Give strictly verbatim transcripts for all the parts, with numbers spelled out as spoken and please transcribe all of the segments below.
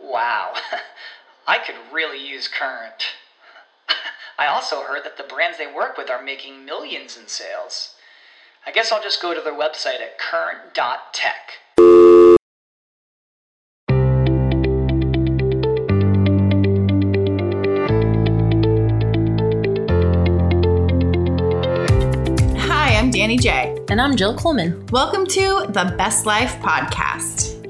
Wow. I could really use Current. I also heard that the brands they work with are making millions in sales. I guess I'll just go to their website at current dot tech. Hi, I'm Danny J. And I'm Jill Coleman. Welcome to The Best Life Podcast.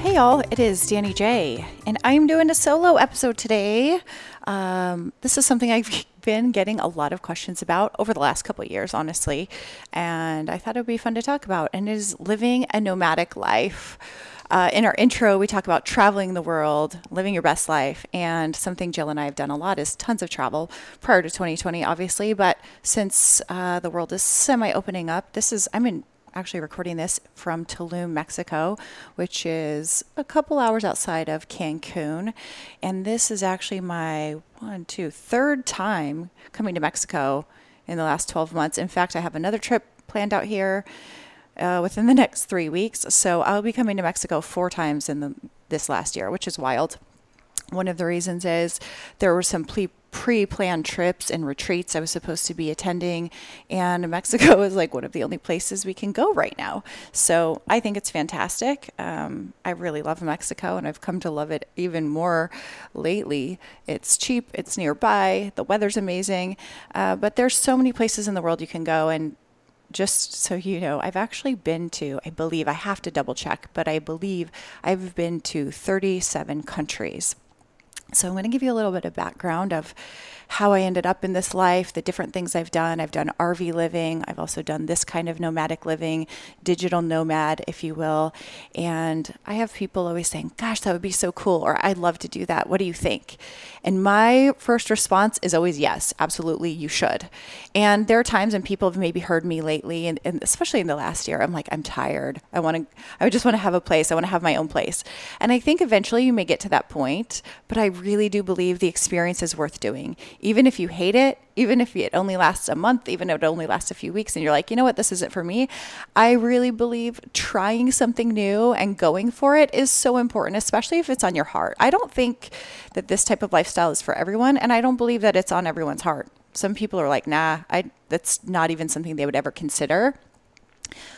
Hey y'all, it is Danny J, and I'm doing a solo episode today. Um, this is something I've been getting a lot of questions about over the last couple of years, honestly, and I thought it would be fun to talk about, and it is living a nomadic life. Uh, in our intro, we talk about traveling the world, living your best life, and something Jill and I have done a lot is tons of travel prior to twenty twenty, obviously, but since uh, the world is semi-opening up, this is, I'm in actually recording this from Tulum, Mexico, which is a couple hours outside of Cancun. And this is actually my one, two, third time coming to Mexico in the last twelve months. In fact, I have another trip planned out here uh, within the next three weeks. So I'll be coming to Mexico four times in the, this last year, which is wild. One of the reasons is there were some pre- pre-planned trips and retreats I was supposed to be attending, and Mexico is like one of the only places we can go right now. So I think it's fantastic. Um, I really love Mexico, and I've come to love it even more lately. It's cheap, it's nearby, the weather's amazing, uh, but there's so many places in the world you can go. And just so you know, I've actually been to, I believe, I have to double check, but I believe I've been to thirty-seven countries. So I'm going to give you a little bit of background of how I ended up in this life, the different things I've done. I've done R V living. I've also done this kind of nomadic living, digital nomad, if you will. And I have people always saying, gosh, that would be so cool, or I'd love to do that. What do you think? And my first response is always, yes, absolutely, you should. And there are times when people have maybe heard me lately, and, and especially in the last year, I'm like, I'm tired. I want to, I just want to have a place. I want to have my own place. And I think eventually you may get to that point, but I really do believe the experience is worth doing. Even if you hate it, even if it only lasts a month, even if it only lasts a few weeks and you're like, you know what, this isn't for me. I really believe trying something new and going for it is so important, especially if it's on your heart. I don't think that this type of lifestyle is for everyone, and I don't believe that it's on everyone's heart. Some people are like, nah, I, that's not even something they would ever consider.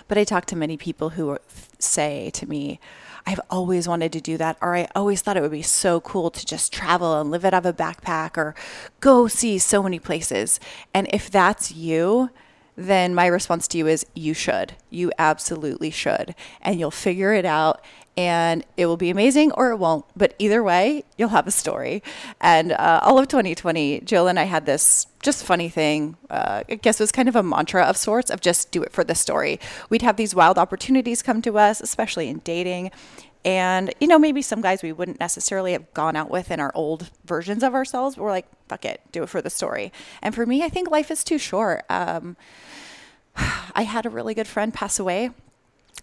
But I talk to many people who say to me, I've always wanted to do that, or I always thought it would be so cool to just travel and live out of a backpack or go see so many places. And if that's you, then my response to you is you should. You absolutely should. And you'll figure it out, and it will be amazing or it won't. But either way, you'll have a story. And uh, all of twenty twenty, Jill and I had this just funny thing. Uh, I guess it was kind of a mantra of sorts of just do it for the story. We'd have these wild opportunities come to us, especially in dating. And, you know, maybe some guys we wouldn't necessarily have gone out with in our old versions of ourselves, but we're like, fuck it, do it for the story. And for me, I think life is too short. Um, I had a really good friend pass away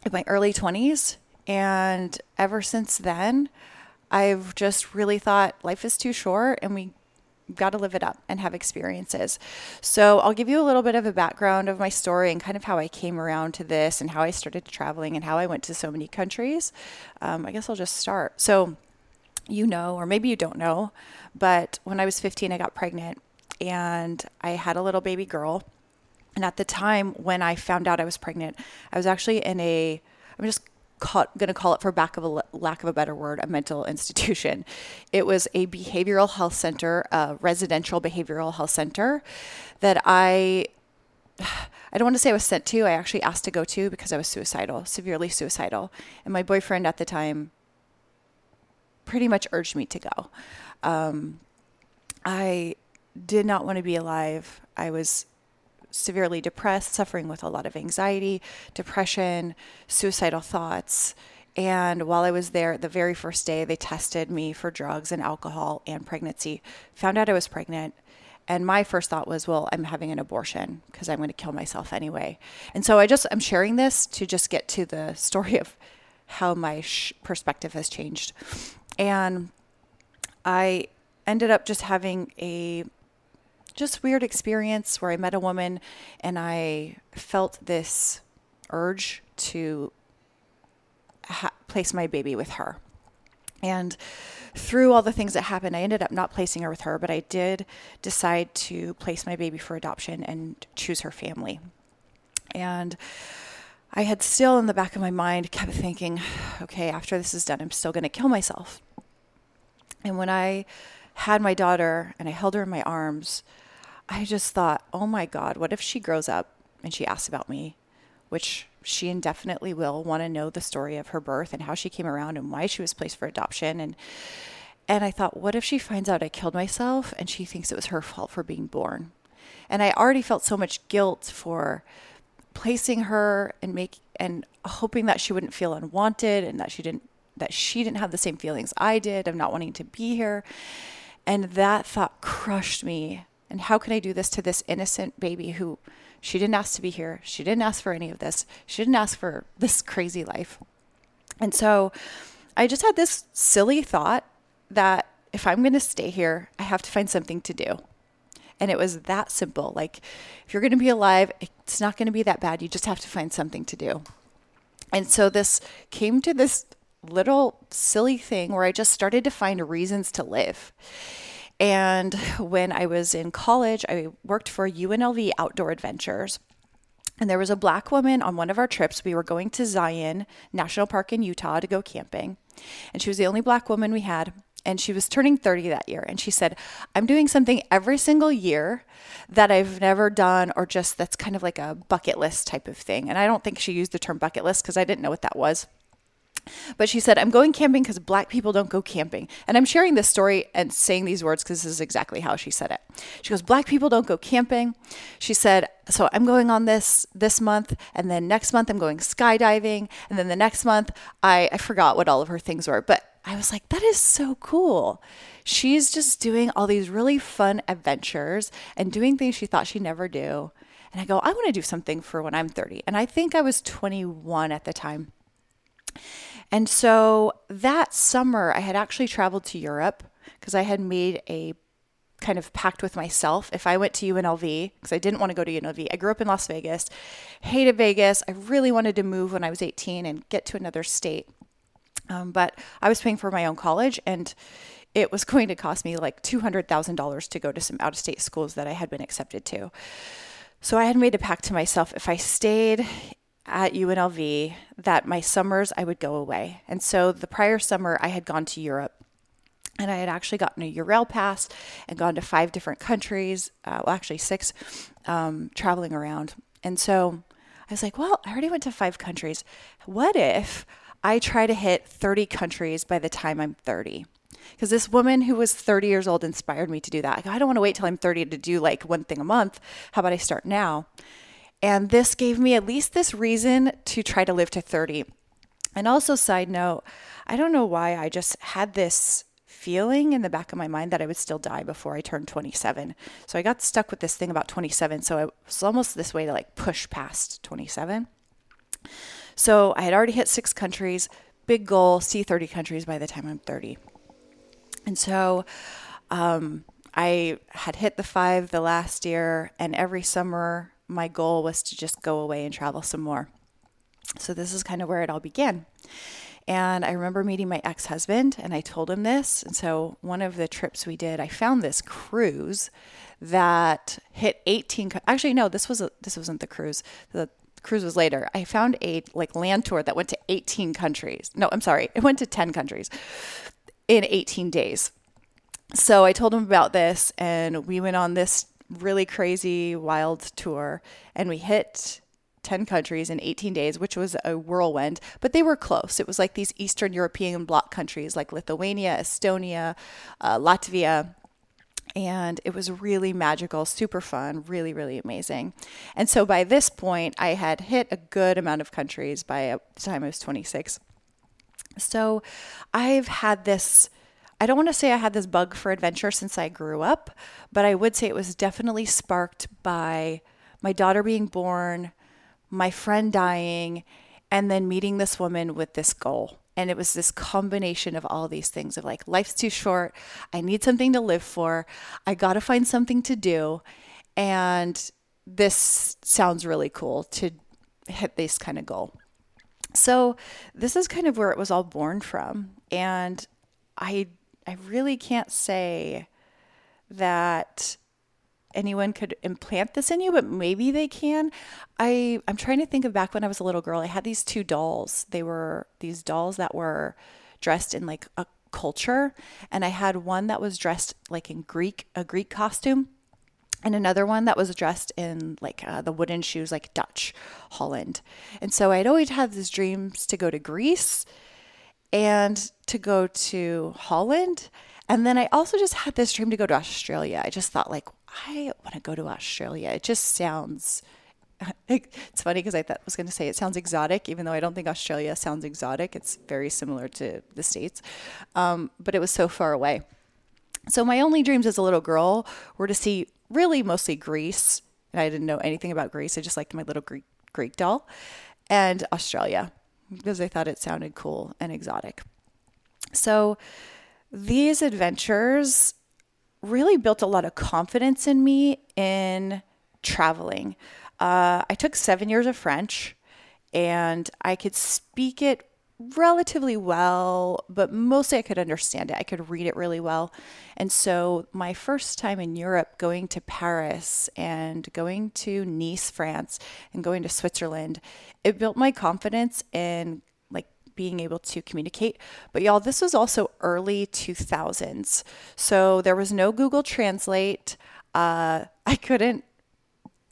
in my early twenties. And ever since then, I've just really thought life is too short and we got to live it up and have experiences. So I'll give you a little bit of a background of my story and kind of how I came around to this and how I started traveling and how I went to so many countries. Um, I guess I'll just start. So, you know, or maybe you don't know, but when I was fifteen, I got pregnant and I had a little baby girl. And at the time when I found out I was pregnant, I was actually in a, I'm just caught, going to call it, for back of a lack of a better word, a mental institution. It was a behavioral health center, a residential behavioral health center that I, I don't want to say I was sent to. I actually asked to go to because I was suicidal, severely suicidal. And my boyfriend at the time pretty much urged me to go. Um, I did not want to be alive. I was severely depressed, suffering with a lot of anxiety, depression, suicidal thoughts. And while I was there, the very first day, they tested me for drugs and alcohol and pregnancy, found out I was pregnant. And my first thought was, well, I'm having an abortion because I'm going to kill myself anyway. And so I just, I'm sharing this to just get to the story of how my sh- perspective has changed. And I ended up just having a just weird experience where I met a woman and I felt this urge to ha- place my baby with her. And through all the things that happened, I ended up not placing her with her, but I did decide to place my baby for adoption and choose her family. And I had still in the back of my mind kept thinking, okay, after this is done, I'm still going to kill myself. And when I had my daughter and I held her in my arms, I just thought, oh my God, what if she grows up and she asks about me, which she indefinitely will want to know the story of her birth and how she came around and why she was placed for adoption. And, and I thought, what if she finds out I killed myself and she thinks it was her fault for being born? And I already felt so much guilt for placing her and make, and hoping that she wouldn't feel unwanted and that she didn't, that she didn't have the same feelings I did of not wanting to be here. And that thought crushed me. And how can I do this to this innocent baby who, she didn't ask to be here. She didn't ask for any of this. She didn't ask for this crazy life. And so I just had this silly thought that if I'm going to stay here, I have to find something to do. And it was that simple. Like, if you're going to be alive, it's not going to be that bad. You just have to find something to do. And so this came to this little silly thing where I just started to find reasons to live. And when I was in college, I worked for U N L V Outdoor Adventures. And there was a black woman on one of our trips. We were going to Zion National Park in Utah to go camping. And she was the only black woman we had. And she was turning thirty that year. And she said, I'm doing something every single year that I've never done, or just that's kind of like a bucket list type of thing. And I don't think she used the term bucket list because I didn't know what that was. But she said, I'm going camping because black people don't go camping. And I'm sharing this story and saying these words because this is exactly how she said it. She goes, black people don't go camping. She said, so I'm going on this this month. And then next month, I'm going skydiving. And then the next month, I, I forgot what all of her things were. But I was like, that is so cool. She's just doing all these really fun adventures and doing things she thought she'd never do. And I go, I want to do something for when I'm thirty. And I think I was twenty-one at the time. And so that summer, I had actually traveled to Europe because I had made a kind of pact with myself. If I went to U N L V, because I didn't want to go to U N L V, I grew up in Las Vegas, hated Vegas. I really wanted to move when I was eighteen and get to another state. Um, but I was paying for my own college, and it was going to cost me like two hundred thousand dollars to go to some out-of-state schools that I had been accepted to. So I had made a pact to myself, if I stayed at U N L V, that my summers I would go away. And so the prior summer I had gone to Europe, and I had actually gotten a Eurail pass and gone to five different countries, uh, well actually six, um, traveling around. And so I was like, well, I already went to five countries. What if I try to hit thirty countries by the time I'm thirty? Because this woman who was thirty years old inspired me to do that. I go, I don't want to wait till I'm thirty to do like one thing a month. How about I start now? And this gave me at least this reason to try to live to thirty. And also, side note, I don't know why I just had this feeling in the back of my mind that I would still die before I turned twenty-seven. So I got stuck with this thing about twenty-seven. So I was almost this way to like push past twenty-seven. So I had already hit six countries, big goal, see thirty countries by the time I'm thirty. And so, um, I had hit the five the last year, and every summer my goal was to just go away and travel some more. So this is kind of where it all began. And I remember meeting my ex-husband, and I told him this. And so one of the trips we did, I found this cruise that hit eighteen. Co- Actually, no, this was a, this wasn't the cruise. The cruise was later, I found a like land tour that went to eighteen countries. No, I'm sorry. It went to ten countries in eighteen days. So I told him about this, and we went on this really crazy wild tour, and we hit ten countries in eighteen days, which was a whirlwind, but they were close. It was like these Eastern European bloc countries like Lithuania, Estonia, uh, Latvia. And it was really magical, super fun, really, really amazing. And so by this point, I had hit a good amount of countries by the time I was twenty-six. So I've had this, I don't want to say I had this bug for adventure since I grew up, but I would say it was definitely sparked by my daughter being born, my friend dying, and then meeting this woman with this goal. And it was this combination of all these things of like, life's too short. I need something to live for. I got to find something to do. And this sounds really cool to hit this kind of goal. So this is kind of where it was all born from. And I, I really can't say that anyone could implant this in you, but maybe they can. I, I'm trying to think of back when I was a little girl, I had these two dolls. They were these dolls that were dressed in like a culture. And I had one that was dressed like in Greek, a Greek costume, and another one that was dressed in like uh, the wooden shoes, like Dutch Holland. And so I'd always had these dreams to go to Greece and to go to Holland. And then I also just had this dream to go to Australia. I just thought like, I want to go to Australia. It just sounds, it's funny because I thought, was going to say it sounds exotic, even though I don't think Australia sounds exotic. It's very similar to the States, um, but it was so far away. So my only dreams as a little girl were to see really mostly Greece. And I didn't know anything about Greece. I just liked my little Greek, Greek doll, and Australia because I thought it sounded cool and exotic. So these adventures really built a lot of confidence in me in traveling. Uh, I took seven years of French, and I could speak it relatively well, but mostly I could understand it. I could read it really well. And so my first time in Europe, going to Paris and going to Nice, France, and going to Switzerland, it built my confidence in being able to communicate. But y'all, this was also early two thousands. So there was no Google Translate. Uh, I couldn't,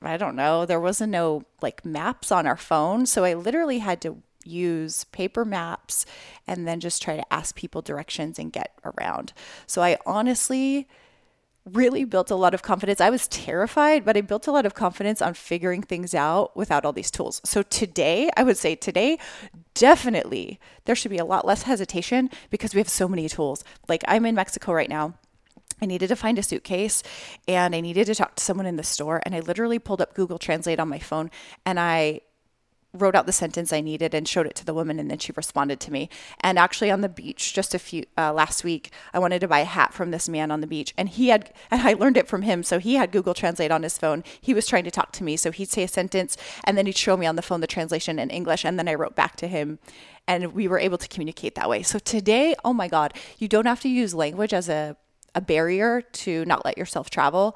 I don't know. There wasn't no like maps on our phone. So I literally had to use paper maps and then just try to ask people directions and get around. So I honestly really built a lot of confidence. I was terrified, but I built a lot of confidence on figuring things out without all these tools. So today, I would say today, definitely there should be a lot less hesitation because we have so many tools. Like I'm in Mexico right now. I needed to find a suitcase and I needed to talk to someone in the store. And I literally pulled up Google Translate on my phone and I wrote out the sentence I needed and showed it to the woman, and then she responded to me. And actually on the beach just a few uh, last week, I wanted to buy a hat from this man on the beach, and he had, and I learned it from him. So he had Google Translate on his phone. He was trying to talk to me. So he'd say a sentence and then he'd show me on the phone the translation in English. And then I wrote back to him and we were able to communicate that way. So today, oh my God, you don't have to use language as a, a barrier to not let yourself travel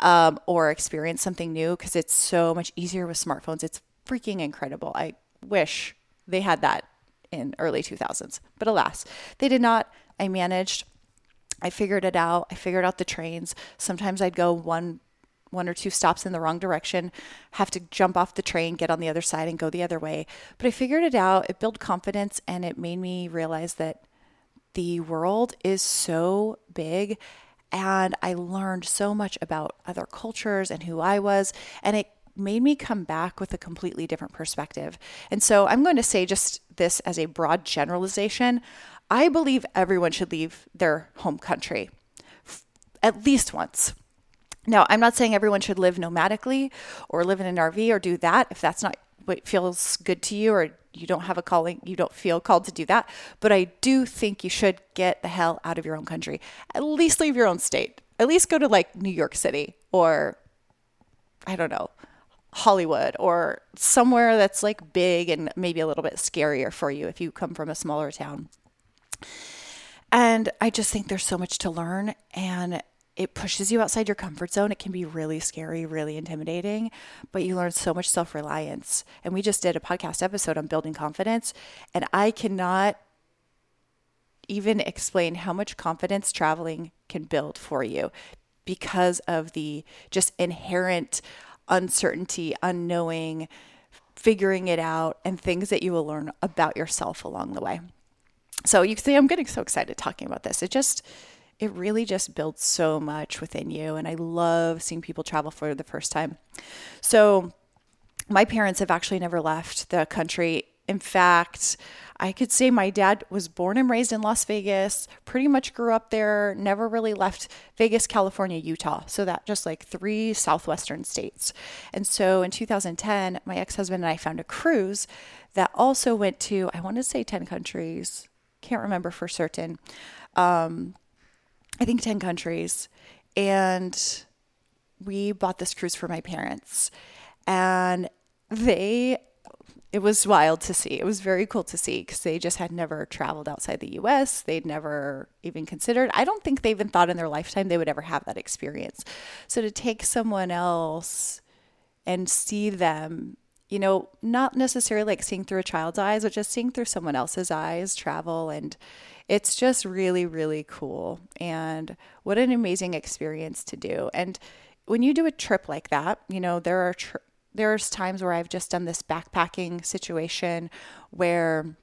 um, or experience something new because it's so much easier with smartphones. It's freaking incredible. I wish they had that in early two thousands, but alas, they did not. I managed, I figured it out. I figured out the trains. Sometimes I'd go one, one or two stops in the wrong direction, have to jump off the train, get on the other side and go the other way. But I figured it out. It built confidence and it made me realize that the world is so big. And I learned so much about other cultures and who I was, and it made me come back with a completely different perspective. And so I'm going to say just this as a broad generalization. I believe everyone should leave their home country f- at least once. Now, I'm not saying everyone should live nomadically or live in an R V or do that if that's not what feels good to you or you don't have a calling, you don't feel called to do that. But I do think you should get the hell out of your own country. At least leave your own state. At least go to like New York City or I don't know, Hollywood or somewhere that's like big and maybe a little bit scarier for you if you come from a smaller town. And I just think there's so much to learn. And it pushes you outside your comfort zone. It can be really scary, really intimidating, but you learn so much self-reliance. And we just did a podcast episode on building confidence, and I cannot even explain how much confidence traveling can build for you because of the just inherent uncertainty, unknowing, figuring it out, and things that you will learn about yourself along the way. So you can see I'm getting so excited talking about this. It just, it really just builds so much within you. And I love seeing people travel for the first time. So my parents have actually never left the country. In fact, I could say my dad was born and raised in Las Vegas, pretty much grew up there, never really left Vegas, California, Utah. So that just like three southwestern states. And so in two thousand ten, my ex-husband and I found a cruise that also went to, I want to say ten countries. Can't remember for certain. Um, I think ten countries. And we bought this cruise for my parents. And they... It was wild to see. It was very cool to see because they just had never traveled outside the U S. They'd never even considered. I don't think they even thought in their lifetime they would ever have that experience. So to take someone else and see them, you know, not necessarily like seeing through a child's eyes, but just seeing through someone else's eyes, travel. And it's just really, really cool. And what an amazing experience to do. And when you do a trip like that, you know, there are trips. There's times where I've just done this backpacking situation where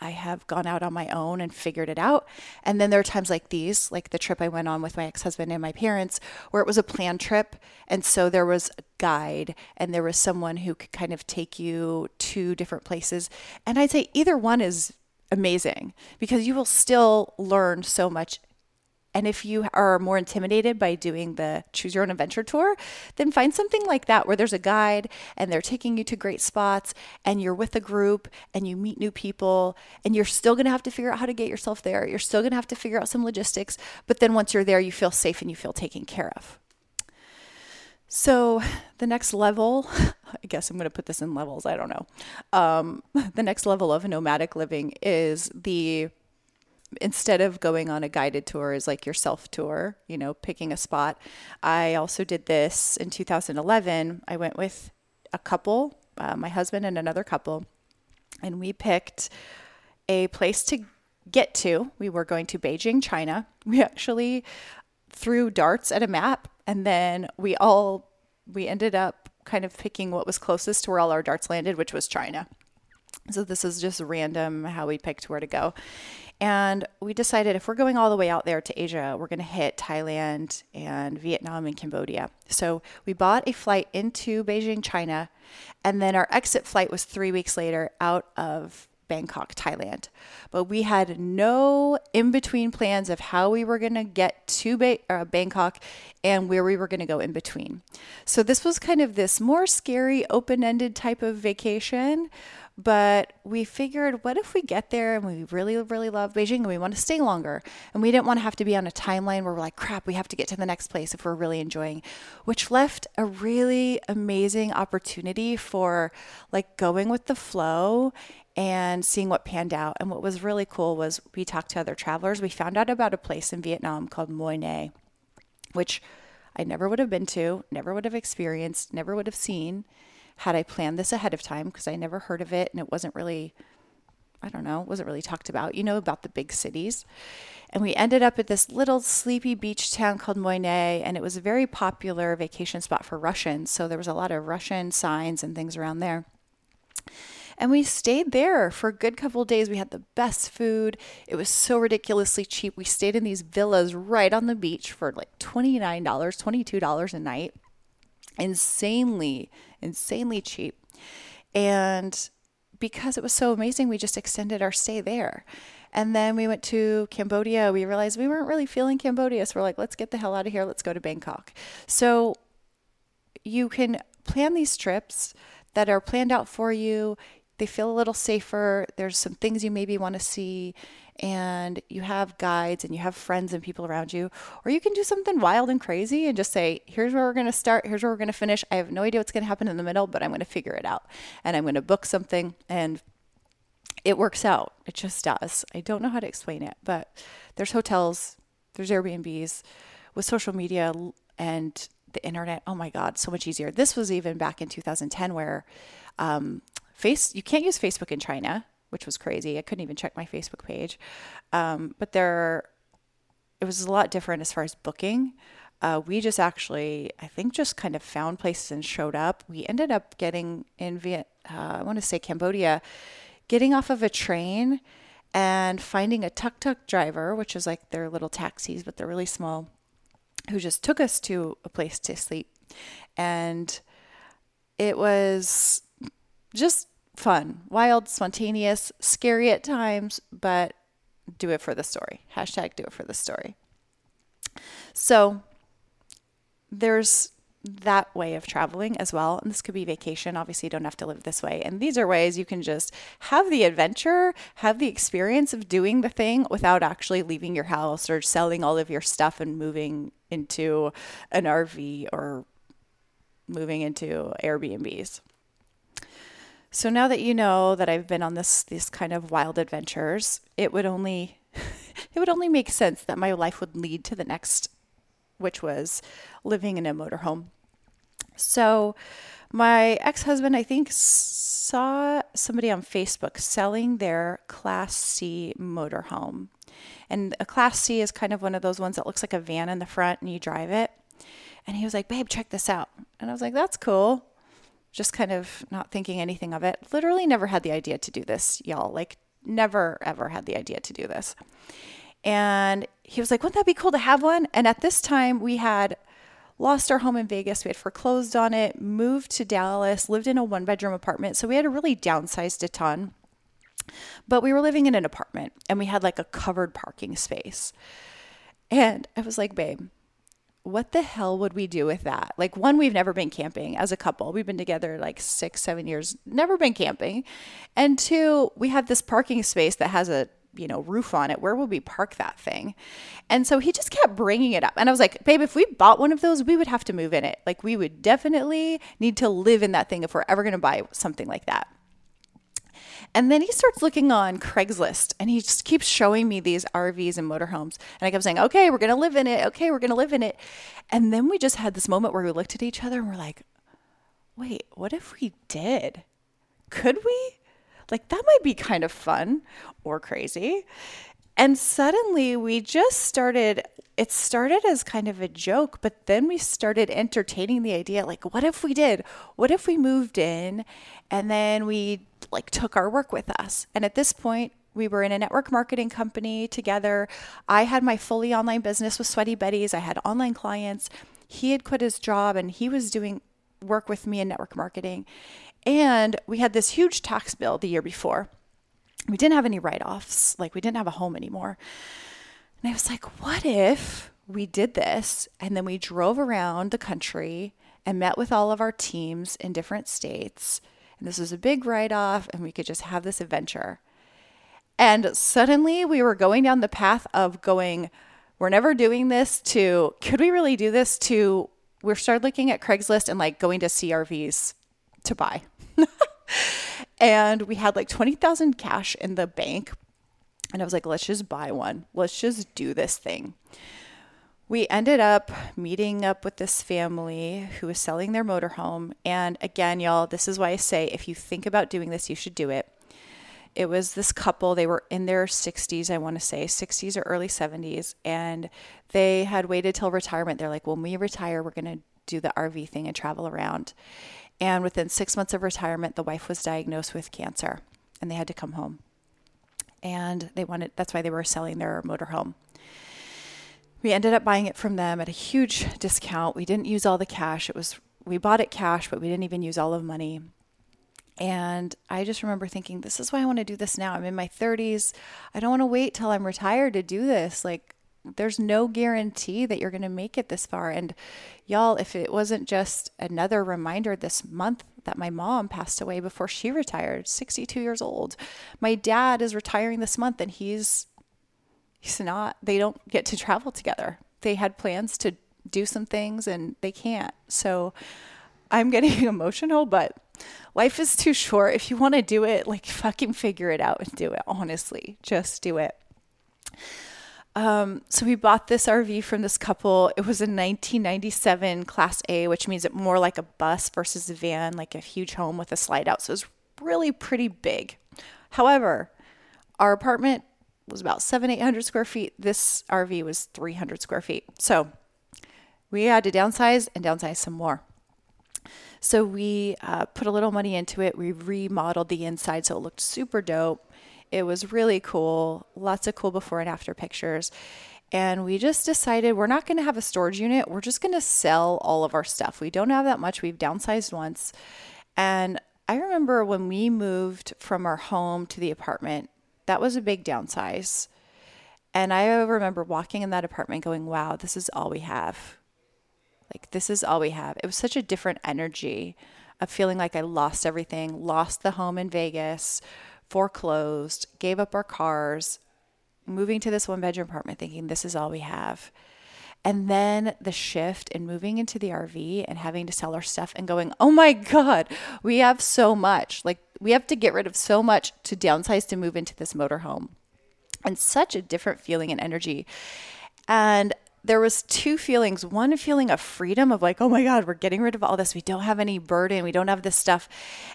I have gone out on my own and figured it out. And then there are times like these, like the trip I went on with my ex-husband and my parents, where it was a planned trip. And so there was a guide and there was someone who could kind of take you to different places. And I'd say either one is amazing because you will still learn so much. And if you are more intimidated by doing the choose your own adventure tour, then find something like that where there's a guide and they're taking you to great spots and you're with a group and you meet new people and you're still going to have to figure out how to get yourself there. You're still going to have to figure out some logistics. But then once you're there, you feel safe and you feel taken care of. So the next level, I guess I'm going to put this in levels. I don't know. Um, the next level of nomadic living is the instead of going on a guided tour is like your self tour, you know, picking a spot. I also did this in two thousand eleven. I went with a couple, uh, my husband and another couple, and we picked a place to get to. We were going to Beijing, China. We actually threw darts at a map, and then we all, we ended up kind of picking what was closest to where all our darts landed, which was China. So this is just random how we picked where to go. And we decided if we're going all the way out there to Asia, we're going to hit Thailand and Vietnam and Cambodia. So we bought a flight into Beijing, China, and then our exit flight was three weeks later out of Bangkok, Thailand. But we had no in-between plans of how we were going to get to ba- uh, Bangkok and where we were going to go in between. So this was kind of this more scary, open-ended type of vacation. But we figured, what if we get there and we really, really love Beijing and we want to stay longer? And we didn't want to have to be on a timeline where we're like, crap, we have to get to the next place if we're really enjoying, which left a really amazing opportunity for like going with the flow and seeing what panned out. And what was really cool was we talked to other travelers. We found out about a place in Vietnam called Mui Ne, which I never would have been to, never would have experienced, never would have seen, had I planned this ahead of time, because I never heard of it and it wasn't really, I don't know, wasn't really talked about, you know, about the big cities. And we ended up at this little sleepy beach town called Mui Ne, and it was a very popular vacation spot for Russians. So there was a lot of Russian signs and things around there. And we stayed there for a good couple of days. We had the best food. It was so ridiculously cheap. We stayed in these villas right on the beach for like twenty-nine dollars, twenty-two dollars a night. Insanely, insanely cheap. And because it was so amazing, we just extended our stay there. And then we went to Cambodia. We realized we weren't really feeling Cambodia. So we're like, let's get the hell out of here. Let's go to Bangkok. So you can plan these trips that are planned out for you. They feel a little safer. There's some things you maybe want to see, and you have guides and you have friends and people around you, or you can do something wild and crazy and just say, here's where we're going to start. Here's where we're going to finish. I have no idea what's going to happen in the middle, but I'm going to figure it out and I'm going to book something, and it works out. It just does. I don't know how to explain it, but there's hotels, there's Airbnbs. with social media and the internet, oh my God, so much easier. This was even back in two thousand ten where um, face you can't use Facebook in China, which was crazy. I couldn't even check my Facebook page. Um, but there, it was a lot different as far as booking. Uh, we just actually, I think, just kind of found places and showed up. We ended up getting in Viet, uh, I want to say Cambodia, getting off of a train and finding a tuk-tuk driver, which is like their little taxis, but they're really small, who just took us to a place to sleep. And it was just fun, wild, spontaneous, scary at times, but do it for the story. Hashtag do it for the story. So there's that way of traveling as well. And this could be vacation. Obviously, you don't have to live this way. And these are ways you can just have the adventure, have the experience of doing the thing without actually leaving your house or selling all of your stuff and moving into an R V or moving into Airbnbs. So now that you know that I've been on this these kind of wild adventures, it would only it would only make sense that my life would lead to the next, which was living in a motorhome. So my ex-husband, I think, saw somebody on Facebook selling their Class C motorhome. And a Class C is kind of one of those ones that looks like a van in the front and you drive it. And he was like, babe, check this out. And I was like, that's cool. Just kind of not thinking anything of it. Literally never had the idea to do this, y'all. Like never, ever had the idea to do this. And he was like, wouldn't that be cool to have one? And at this time, we had lost our home in Vegas. We had foreclosed on it, moved to Dallas, lived in a one-bedroom apartment. So we had really downsized a ton. But we were living in an apartment, and we had like a covered parking space. And I was like, babe, what the hell would we do with that? Like, one, we've never been camping as a couple. We've been together like six, seven years, never been camping. And two, we have this parking space that has a, you know, roof on it. Where will we park that thing? And so he just kept bringing it up. And I was like, babe, if we bought one of those, we would have to move in it. Like, we would definitely need to live in that thing if we're ever going to buy something like that. And then he starts looking on Craigslist, and he just keeps showing me these R Vs and motorhomes. And I kept saying, okay, we're going to live in it. Okay, we're going to live in it. And then we just had this moment where we looked at each other and we're like, wait, what if we did? Could we? Like, that might be kind of fun or crazy. And suddenly we just started, it started as kind of a joke, but then we started entertaining the idea, like, what if we did? What if we moved in and then we like took our work with us? And at this point, we were in a network marketing company together. I had my fully online business with Sweaty Betties. I had online clients. He had quit his job and he was doing work with me in network marketing. And we had this huge tax bill the year before. We didn't have any write-offs. Like, we didn't have a home anymore. And I was like, what if we did this? And then we drove around the country and met with all of our teams in different states. And this was a big write-off, and we could just have this adventure. And suddenly we were going down the path of going, we're never doing this, to could we really do this, to we started looking at Craigslist and like going to C R Vs to buy. And we had like twenty thousand cash in the bank. And I was like, let's just buy one. Let's just do this thing. We ended up meeting up with this family who was selling their motorhome. And again, y'all, this is why I say, if you think about doing this, you should do it. It was this couple, they were in their sixties, I want to say, sixties or early seventies. And they had waited till retirement. They're like, when we retire, we're going to do the R V thing and travel around. And within six months of retirement, the wife was diagnosed with cancer and they had to come home. And they wanted, that's why they were selling their motorhome. We ended up buying it from them at a huge discount. We didn't use all the cash. It was, we bought it cash, but we didn't even use all of money. And I just remember thinking, this is why I want to do this now. I'm in my thirties. I don't want to wait till I'm retired to do this. Like, there's no guarantee that you're going to make it this far. And y'all, if it wasn't just another reminder this month that my mom passed away before she retired, sixty-two years old, my dad is retiring this month and he's, he's not, they don't get to travel together. They had plans to do some things and they can't. So I'm getting emotional, but life is too short. If you want to do it, like, fucking figure it out and do it. Honestly, just do it. Um, so we bought this R V from this couple. It was a nineteen ninety-seven Class A, which means it's more like a bus versus a van, like a huge home with a slide out. So it was really pretty big. However, our apartment was about seven, eight hundred square feet. This R V was three hundred square feet. So we had to downsize and downsize some more. So we uh, put a little money into it. We remodeled the inside so it looked super dope. It was really cool. Lots of cool before and after pictures. And we just decided we're not going to have a storage unit. We're just going to sell all of our stuff. We don't have that much. We've downsized once. And I remember when we moved from our home to the apartment, that was a big downsize. And I remember walking in that apartment going, wow, this is all we have. Like, this is all we have. It was such a different energy of feeling like I lost everything, lost the home in Vegas, foreclosed, gave up our cars, moving to this one bedroom apartment thinking this is all we have. And then the shift in moving into the R V and having to sell our stuff and going, oh my God, we have so much. Like, we have to get rid of so much to downsize to move into this motorhome. And such a different feeling and energy. And there was two feelings. One, a feeling of freedom of like, oh my God, we're getting rid of all this. We don't have any burden. We don't have this stuff.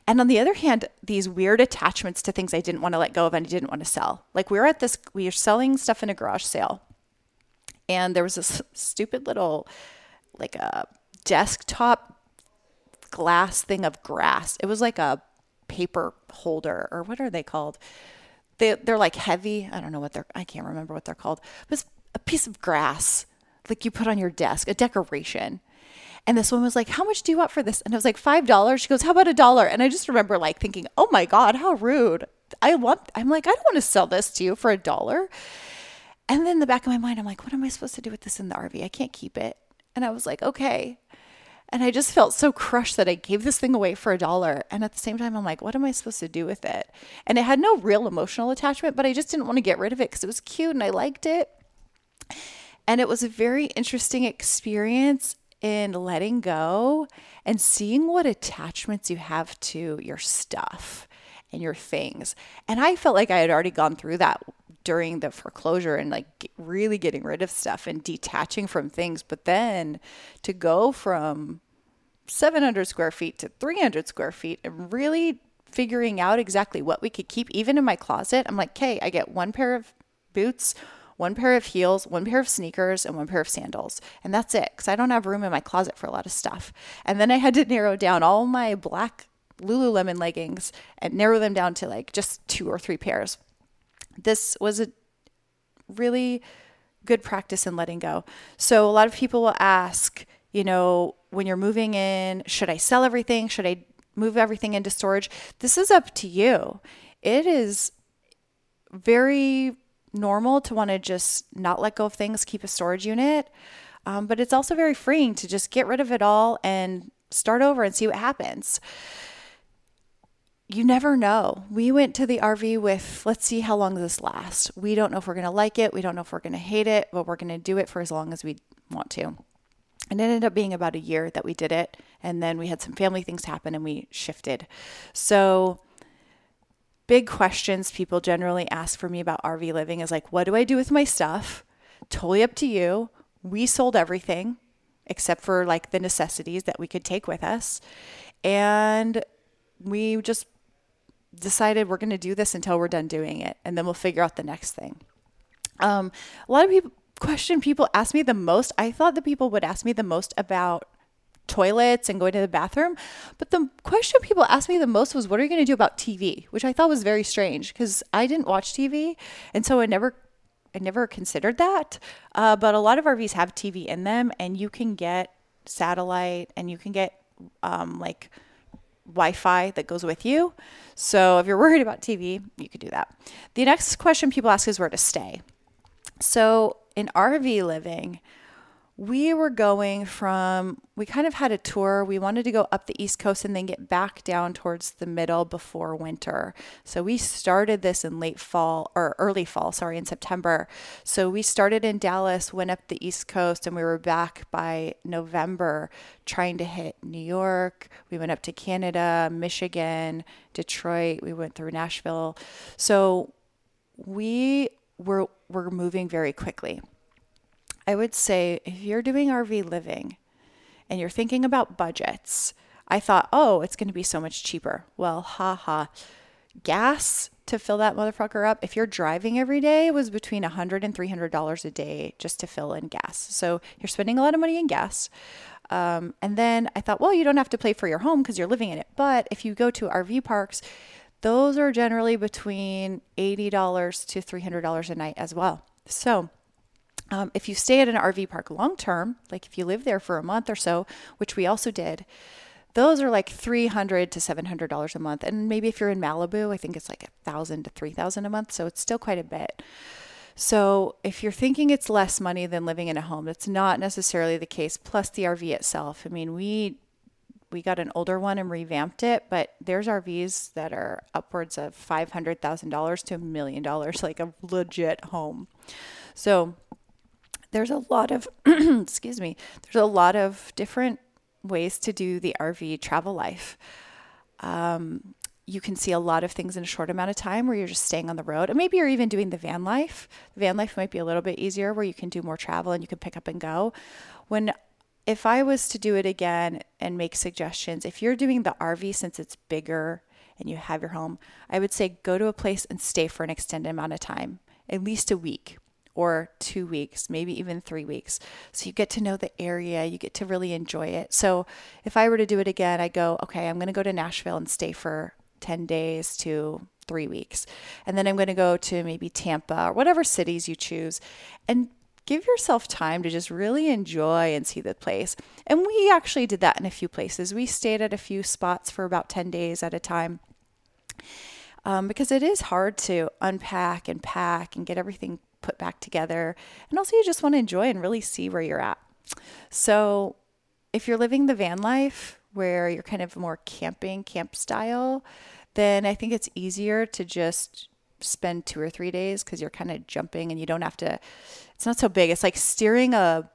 And on the other hand, these weird attachments to things I didn't want to let go of and I didn't want to sell. Like, we were at this, we were selling stuff in a garage sale. And there was this stupid little, like a desktop glass thing of grass. It was like a paper holder, or what are they called? They, they're like heavy. I don't know what they're, I can't remember what they're called. But it's a piece of grass, like you put on your desk, a decoration. And this woman was like, how much do you want for this? And I was like, five dollars. She goes, how about a dollar? And I just remember like thinking, oh my God, how rude. I want, I'm like, I don't want to sell this to you for a dollar. And then in the back of my mind, I'm like, what am I supposed to do with this in the R V? I can't keep it. And I was like, okay. And I just felt so crushed that I gave this thing away for a dollar. And at the same time, I'm like, what am I supposed to do with it? And it had no real emotional attachment, but I just didn't want to get rid of it because it was cute and I liked it. And it was a very interesting experience in letting go and seeing what attachments you have to your stuff and your things. And I felt like I had already gone through that during the foreclosure and like really getting rid of stuff and detaching from things. But then to go from seven hundred square feet to three hundred square feet and really figuring out exactly what we could keep, even in my closet, I'm like, okay, I get one pair of boots, one pair of heels, one pair of sneakers, and one pair of sandals. And that's it, because I don't have room in my closet for a lot of stuff. And then I had to narrow down all my black Lululemon leggings and narrow them down to like just two or three pairs. This was a really good practice in letting go. So a lot of people will ask, you know, when you're moving in, should I sell everything? Should I move everything into storage? This is up to you. It is very normal to want to just not let go of things, keep a storage unit. Um, but it's also very freeing to just get rid of it all and start over and see what happens. You never know. We went to the R V with, let's see how long this lasts. We don't know if we're going to like it. We don't know if we're going to hate it, but we're going to do it for as long as we want to. And it ended up being about a year that we did it. And then we had some family things happen and we shifted. So big questions people generally ask for me about R V living is like, what do I do with my stuff? Totally up to you. We sold everything except for like the necessities that we could take with us. And we just decided we're going to do this until we're done doing it. And then we'll figure out the next thing. Um, a lot of people question people ask me the most. I thought that people would ask me the most about toilets and going to the bathroom. But the question people asked me the most was, what are you going to do about T V? Which I thought was very strange because I didn't watch T V. And so I never, I never considered that. Uh, but a lot of R Vs have T V in them and you can get satellite and you can get um, like Wi-Fi that goes with you. So if you're worried about T V, you could do that. The next question people ask is where to stay. So in R V living, we were going from, we kind of had a tour. We wanted to go up the East Coast and then get back down towards the middle before winter. So we started this in late fall or early fall, sorry, in September. So we started in Dallas, went up the East Coast, and we were back by November trying to hit New York. We went up to Canada, Michigan, Detroit. We went through Nashville. So we we're we're moving very quickly. I would say if you're doing R V living and you're thinking about budgets, I thought, oh, it's going to be so much cheaper. Well, haha. Gas to fill that motherfucker up, if you're driving every day, it was between one hundred dollars and three hundred dollars a day just to fill in gas. So you're spending a lot of money in gas. Um, and then I thought, well, you don't have to pay for your home because you're living in it. But if you go to R V parks, those are generally between eighty dollars to three hundred dollars a night as well. So um, if you stay at an R V park long term, like if you live there for a month or so, which we also did, those are like three hundred dollars to seven hundred dollars a month. And maybe if you're in Malibu, I think it's like one thousand dollars to three thousand dollars a month. So it's still quite a bit. So if you're thinking it's less money than living in a home, that's not necessarily the case. Plus the R V itself. I mean, we we got an older one and revamped it, but there's R Vs that are upwards of five hundred thousand dollars to a million dollars, like a legit home. So there's a lot of, excuse me, there's a lot of different ways to do the R V travel life. Um, you can see a lot of things in a short amount of time where you're just staying on the road. And maybe you're even doing the van life. The van life might be a little bit easier where you can do more travel and you can pick up and go. When, if I was to do it again and make suggestions, if you're doing the R V, since it's bigger and you have your home, I would say go to a place and stay for an extended amount of time, at least a week, or two weeks, maybe even three weeks. So you get to know the area, you get to really enjoy it. So if I were to do it again, I go, okay, I'm going to go to Nashville and stay for ten days to three weeks. And then I'm going to go to maybe Tampa or whatever cities you choose and give yourself time to just really enjoy and see the place. And we actually did that in a few places. We stayed at a few spots for about ten days at a time. Um, because it is hard to unpack and pack and get everything put back together. And also you just want to enjoy and really see where you're at. So if you're living the van life where you're kind of more camping, camp style, then I think it's easier to just spend two or three days because you're kind of jumping and you don't have to, it's not so big. It's like steering a,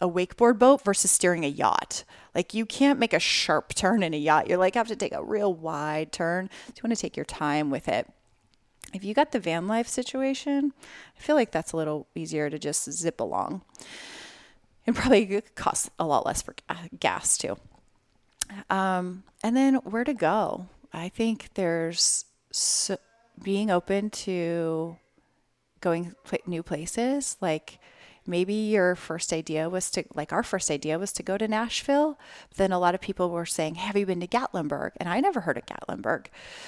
a wakeboard boat versus steering a yacht. Like you can't make a sharp turn in a yacht. You're like, have to take a real wide turn. So you want to take your time with it. If you got the van life situation, I feel like that's a little easier to just zip along. And probably costs a lot less for gas too. Um, and then where to go? I think there's so, being open to going new places. Like maybe your first idea was to, like our first idea was to go to Nashville. Then a lot of people were saying, have you been to Gatlinburg? And I never heard of Gatlinburg.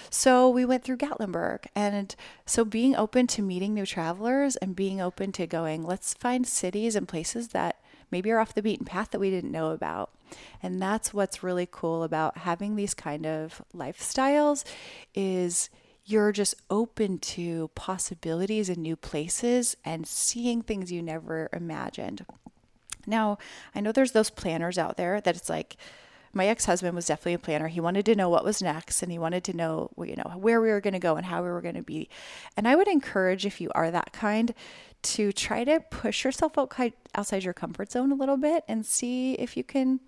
So we went through Gatlinburg. And so being open to meeting new travelers and being open to going, let's find cities and places that maybe are off the beaten path that we didn't know about. And that's what's really cool about having these kind of lifestyles is you're just open to possibilities and new places and seeing things you never imagined. Now, I know there's those planners out there that it's like, my ex-husband was definitely a planner. He wanted to know what was next and he wanted to know, you know, where we were going to go and how we were going to be. And I would encourage, if you are that kind, to try to push yourself outside your comfort zone a little bit and see if you can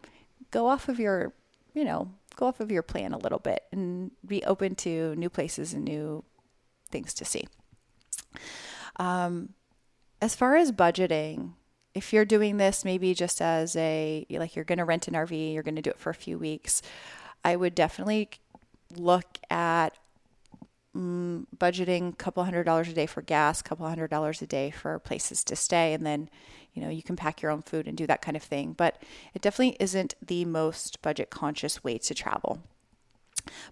go off of your, you know, go off of your plan a little bit and be open to new places and new things to see. Um, as far as budgeting, if you're doing this, maybe just as a, like you're going to rent an R V, you're going to do it for a few weeks, I would definitely look at um, budgeting a couple hundred dollars a day for gas, a couple hundred dollars a day for places to stay. And then, you know, you can pack your own food and do that kind of thing, but it definitely isn't the most budget conscious way to travel.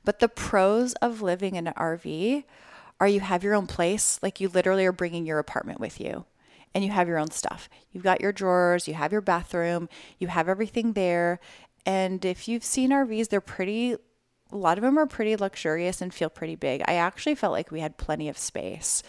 But the pros of living in an R V are you have your own place. Like you literally are bringing your apartment with you. And you have your own stuff. You've got your drawers, you have your bathroom, you have everything there. And if you've seen R Vs, they're pretty, a lot of them are pretty luxurious and feel pretty big. I actually felt like we had plenty of space.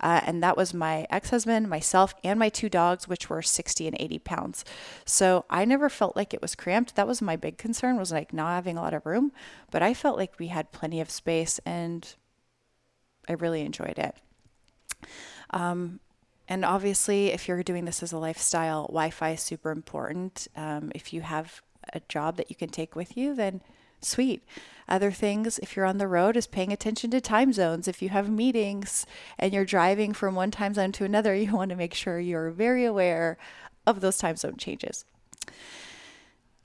Uh, and that was my ex-husband, myself, and my two dogs, which were sixty and eighty pounds. So I never felt like it was cramped. That was my big concern, was like not having a lot of room. But I felt like we had plenty of space and I really enjoyed it. Um, And obviously, if you're doing this as a lifestyle, Wi-Fi is super important. Um, if you have a job that you can take with you, then sweet. Other things, if you're on the road, is paying attention to time zones. If you have meetings and you're driving from one time zone to another, you want to make sure you're very aware of those time zone changes.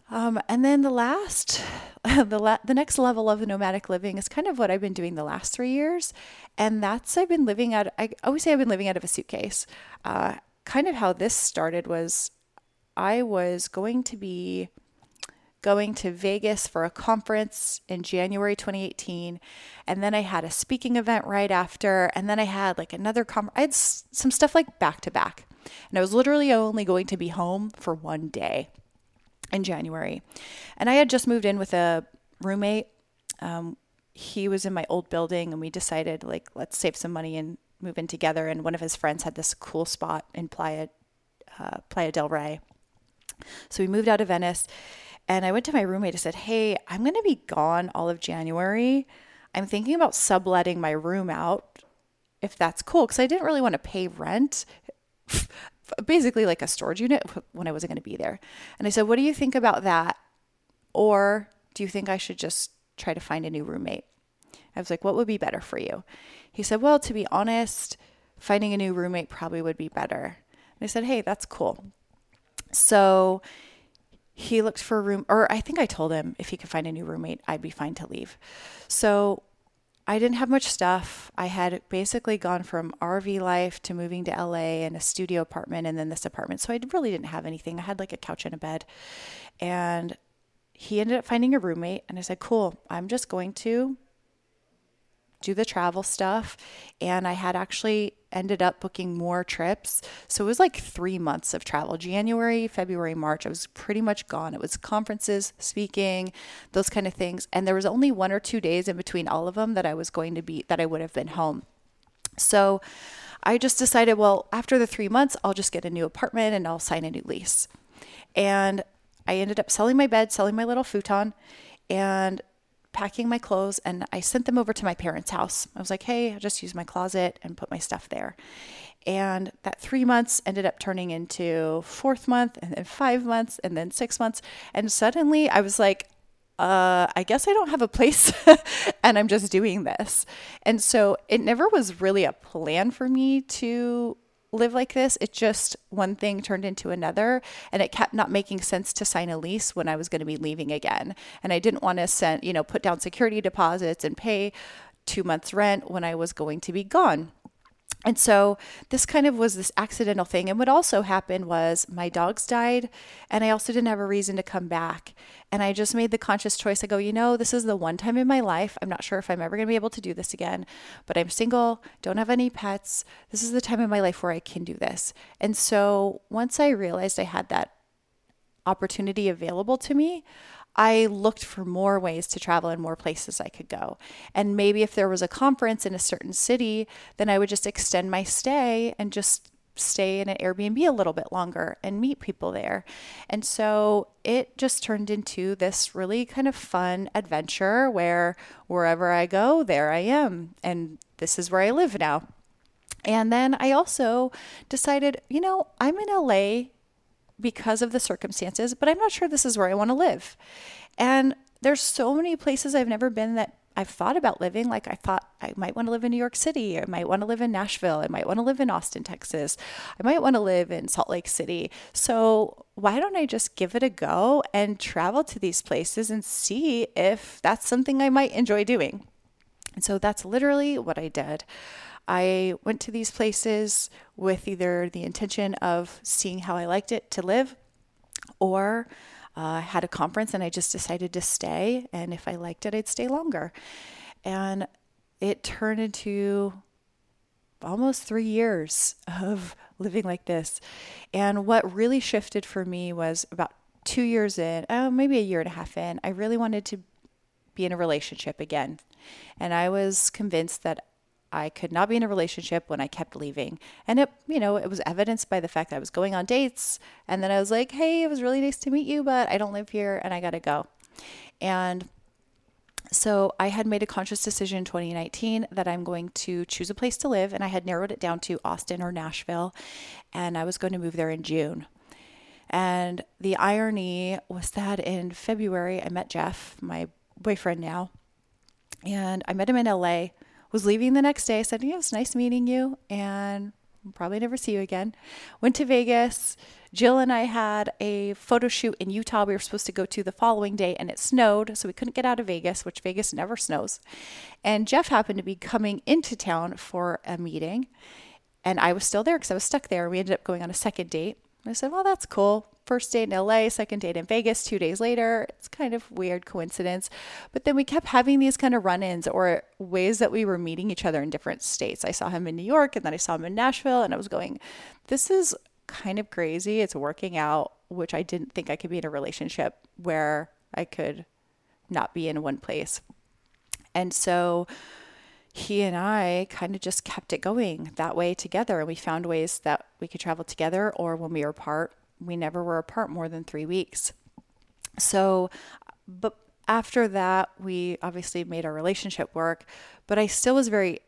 Um, and then the last, the la- the next level of the nomadic living is kind of what I've been doing the last three years. And that's, I've been living out, I always say I've been living out of a suitcase. Uh, kind of how this started was I was going to be going to Vegas for a conference in January twenty eighteen. And then I had a speaking event right after. And then I had like another conference. I had s- some stuff like back to back. And I was literally only going to be home for one day in January. And I had just moved in with a roommate. Um, he was in my old building and we decided like, let's save some money and move in together. And one of his friends had this cool spot in Playa, uh, Playa del Rey. So we moved out of Venice and I went to my roommate and said, hey, I'm going to be gone all of January. I'm thinking about subletting my room out if that's cool. Cause I didn't really want to pay rent. Basically like a storage unit when I wasn't going to be there. And I said, what do you think about that? Or do you think I should just try to find a new roommate? I was like, what would be better for you? He said, well, to be honest, finding a new roommate probably would be better. And I said, hey, that's cool. So he looked for a room, or I think I told him if he could find a new roommate, I'd be fine to leave. So I didn't have much stuff. I had basically gone from R V life to moving to L A and a studio apartment and then this apartment. So I really didn't have anything. I had like a couch and a bed. And he ended up finding a roommate. And I said, cool, I'm just going to do the travel stuff. And I had actually ended up booking more trips. So it was like three months of travel, January, February, March. I was pretty much gone. It was conferences, speaking, those kind of things. And there was only one or two days in between all of them that I was going to be, that I would have been home. So I just decided, well, after the three months, I'll just get a new apartment and I'll sign a new lease. And I ended up selling my bed, selling my little futon, and packing my clothes, and I sent them over to my parents' house. I was like, hey, I'll just use my closet and put my stuff there. And that three months ended up turning into fourth month and then five months and then six months. And suddenly I was like, uh, I guess I don't have a place and I'm just doing this. And so it never was really a plan for me to live like this. It just, one thing turned into another, and it kept not making sense to sign a lease when I was going to be leaving again. And I didn't want to send, you know, put down security deposits and pay two months rent when I was going to be gone. And so this kind of was this accidental thing. And what also happened was my dogs died, and I also didn't have a reason to come back. And I just made the conscious choice. I go, you know, this is the one time in my life. I'm not sure if I'm ever going to be able to do this again, but I'm single, don't have any pets. This is the time in my life where I can do this. And so once I realized I had that opportunity available to me, I looked for more ways to travel and more places I could go. And maybe if there was a conference in a certain city, then I would just extend my stay and just stay in an Airbnb a little bit longer and meet people there. And so it just turned into this really kind of fun adventure where wherever I go, there I am. And this is where I live now. And then I also decided, you know, I'm in L A because of the circumstances, but I'm not sure this is where I want to live. And there's so many places I've never been that I've thought about living. Like I thought I might want to live in New York City. I might want to live in Nashville. I might want to live in Austin, Texas. I might want to live in Salt Lake City. So why don't I just give it a go and travel to these places and see if that's something I might enjoy doing? And so that's literally what I did. I went to these places with either the intention of seeing how I liked it to live, or I uh, had a conference and I just decided to stay. And if I liked it, I'd stay longer. And it turned into almost three years of living like this. And what really shifted for me was about two years in, oh, maybe a year and a half in, I really wanted to be in a relationship again. And I was convinced that I could not be in a relationship when I kept leaving. And it, you know, it was evidenced by the fact that I was going on dates. And then I was like, hey, it was really nice to meet you, but I don't live here and I got to go. And so I had made a conscious decision in twenty nineteen that I'm going to choose a place to live. And I had narrowed it down to Austin or Nashville. And I was going to move there in June. And the irony was that in February, I met Jeff, my boyfriend now. And I met him in L A, was leaving the next day. I said, yeah, it was nice meeting you, and I'll probably never see you again. Went to Vegas. Jill and I had a photo shoot in Utah we were supposed to go to the following day, and it snowed, so we couldn't get out of Vegas, which Vegas never snows. And Jeff happened to be coming into town for a meeting, and I was still there because I was stuck there. We ended up going on a second date. And I said, well, that's cool. First date in L A, second date in Vegas, two days later. It's kind of weird coincidence. But then we kept having these kind of run-ins or ways that we were meeting each other in different states. I saw him in New York, and then I saw him in Nashville, and I was going, this is kind of crazy. It's working out, which I didn't think I could be in a relationship where I could not be in one place. And so he and I kind of just kept it going that way together. And we found ways that we could travel together, or when we were apart, we never were apart more than three weeks. So, but after that, we obviously made our relationship work, but I still was very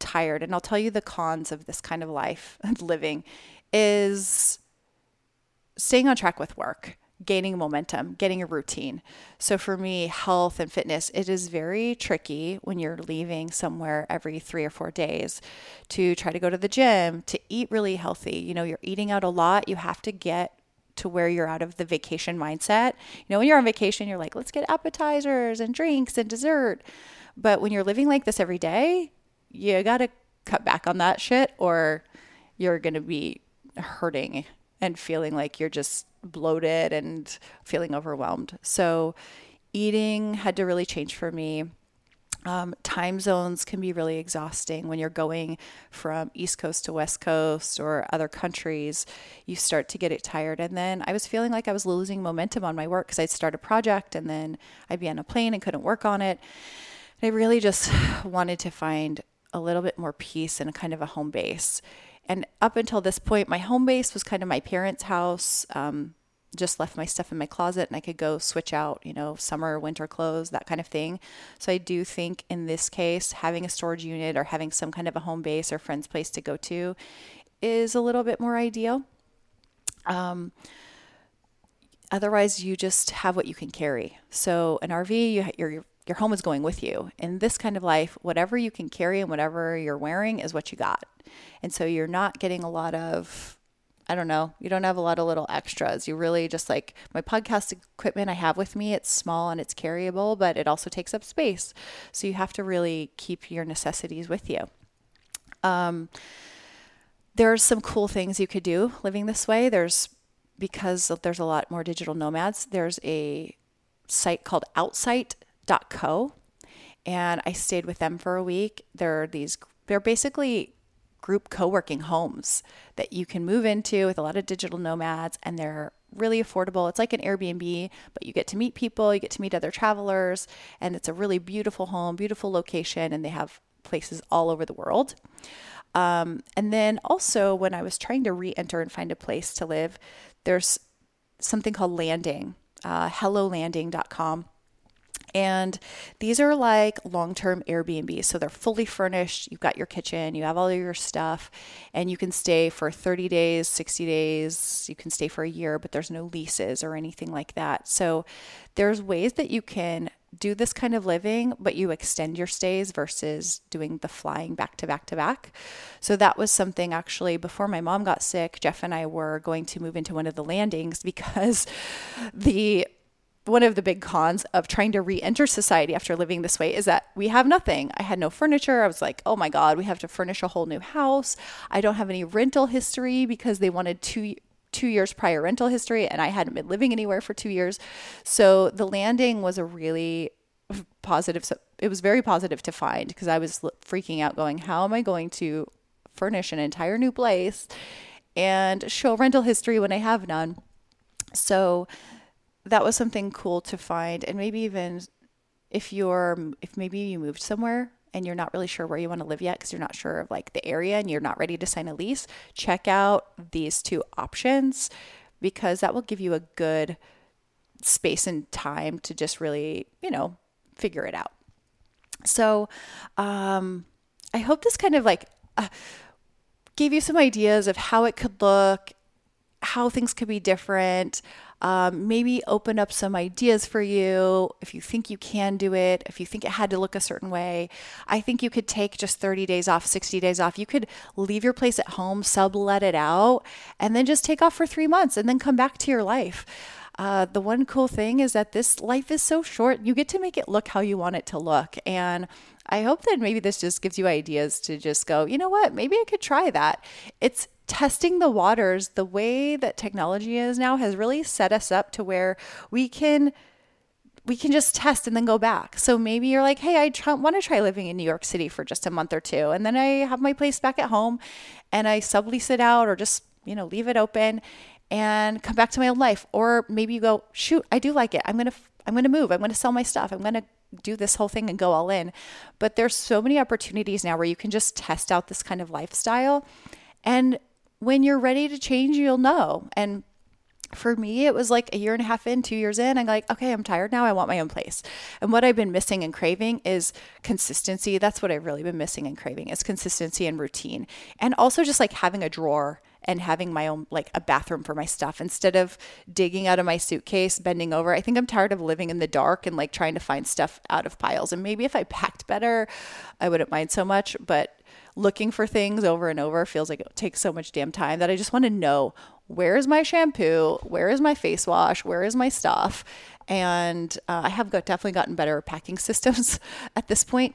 tired. And I'll tell you the cons of this kind of life and living is staying on track with work, gaining momentum, getting a routine. So for me, health and fitness, it is very tricky when you're leaving somewhere every three or four days to try to go to the gym, to eat really healthy. You know, you're eating out a lot. You have to get to where you're out of the vacation mindset. You know, when you're on vacation, you're like, let's get appetizers and drinks and dessert. But when you're living like this every day, you got to cut back on that shit, or you're going to be hurting and feeling like you're just bloated and feeling overwhelmed. So eating had to really change for me. Um, time zones can be really exhausting when you're going from East Coast to West Coast or other countries. You start to get tired. And then I was feeling like I was losing momentum on my work because I'd start a project and then I'd be on a plane and couldn't work on it. And I really just wanted to find a little bit more peace and a kind of a home base. And up until this point, my home base was kind of my parents' house. Um, just left my stuff in my closet and I could go switch out, you know, summer, winter clothes, that kind of thing. So I do think in this case, having a storage unit or having some kind of a home base or friend's place to go to is a little bit more ideal. Um, otherwise, you just have what you can carry. So an R V, you, you're, you're Your home is going with you. In this kind of life, whatever you can carry and whatever you're wearing is what you got. And so you're not getting a lot of, I don't know, you don't have a lot of little extras. You really just like my podcast equipment I have with me, it's small and it's carryable, but it also takes up space. So you have to really keep your necessities with you. Um, there's some cool things you could do living this way. There's, because there's a lot more digital nomads, there's a site called Outsite Dot co, and I stayed with them for a week. They're these, they're basically group co-working homes that you can move into with a lot of digital nomads, and they're really affordable. It's like an Airbnb, but you get to meet people, you get to meet other travelers, and it's a really beautiful home, beautiful location, and they have places all over the world. Um, and then also when I was trying to re-enter and find a place to live, there's something called Landing, uh, hello landing dot com. And these are like long-term Airbnbs. So they're fully furnished. You've got your kitchen, you have all of your stuff, and you can stay for thirty days, sixty days. You can stay for a year, but there's no leases or anything like that. So there's ways that you can do this kind of living, but you extend your stays versus doing the flying back to back to back. So that was something actually before my mom got sick, Jeff and I were going to move into one of the landings because the one of the big cons of trying to re-enter society after living this way is that we have nothing. I had no furniture. I was like, oh my God, we have to furnish a whole new house. I don't have any rental history because they wanted two, two years prior rental history and I hadn't been living anywhere for two years. So the landing was a really positive. So it was very positive to find because I was freaking out going, how am I going to furnish an entire new place and show rental history when I have none? So that was something cool to find. And maybe even if you're, if maybe you moved somewhere and you're not really sure where you want to live yet, because you're not sure of like the area and you're not ready to sign a lease, check out these two options because that will give you a good space and time to just really, you know, figure it out. So, um, I hope this kind of like uh, gave you some ideas of how it could look, how things could be different. um, maybe open up some ideas for you. If you think you can do it, if you think it had to look a certain way, I think you could take just thirty days off, sixty days off. You could leave your place at home, sublet it out, and then just take off for three months and then come back to your life. Uh, the one cool thing is that this life is so short. You get to make it look how you want it to look. And I hope that maybe this just gives you ideas to just go, you know what, maybe I could try that. It's testing the waters. The way that technology is now has really set us up to where we can we can just test and then go back. So maybe you're like, hey, I try, want to try living in New York City for just a month or two. And then I have my place back at home and I sublease it out or just, you know, leave it open and come back to my old life. Or maybe you go, shoot, I do like it. I'm going to, I'm going to move. I'm going to sell my stuff. I'm going to do this whole thing and go all in. But there's so many opportunities now where you can just test out this kind of lifestyle. And when you're ready to change, you'll know. And for me, it was like a year and a half in, two years in, I'm like, okay, I'm tired now. I want my own place. And what I've been missing and craving is consistency. That's what I've really been missing and craving is consistency and routine. And also just like having a drawer and having my own, like a bathroom for my stuff instead of digging out of my suitcase, bending over. I think I'm tired of living in the dark and like trying to find stuff out of piles. And maybe if I packed better, I wouldn't mind so much, but looking for things over and over feels like it takes so much damn time that I just want to know, where is my shampoo? Where is my face wash? Where is my stuff? And uh, I have got, definitely gotten better at packing systems at this point.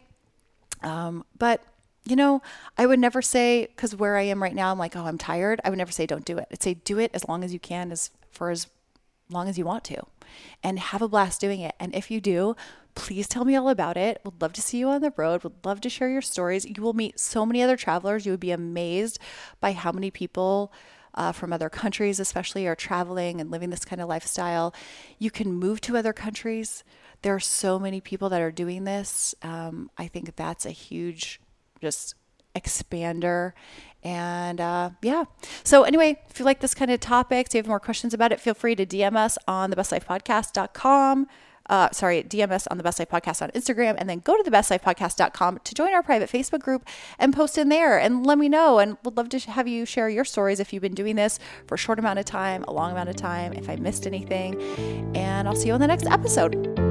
Um, but you know, I would never say, because where I am right now, I'm like, oh, I'm tired. I would never say don't do it. I'd say do it as long as you can, as for as long as you want to, and have a blast doing it. And if you do, please tell me all about it. Would love to see you on the road. Would love to share your stories. You will meet so many other travelers. You would be amazed by how many people Uh, from other countries, especially, are traveling and living this kind of lifestyle. You can move to other countries. There are so many people that are doing this. Um, I think that's a huge just expander. And uh, yeah. So anyway, if you like this kind of topic, if you have more questions about it, feel free to D M us on the best life podcast dot com. Uh, sorry, D M us on The Best Life Podcast on Instagram, and then go to the best life podcast dot com to join our private Facebook group and post in there and let me know. And would love to have you share your stories if you've been doing this for a short amount of time, a long amount of time, if I missed anything. And I'll see you on the next episode.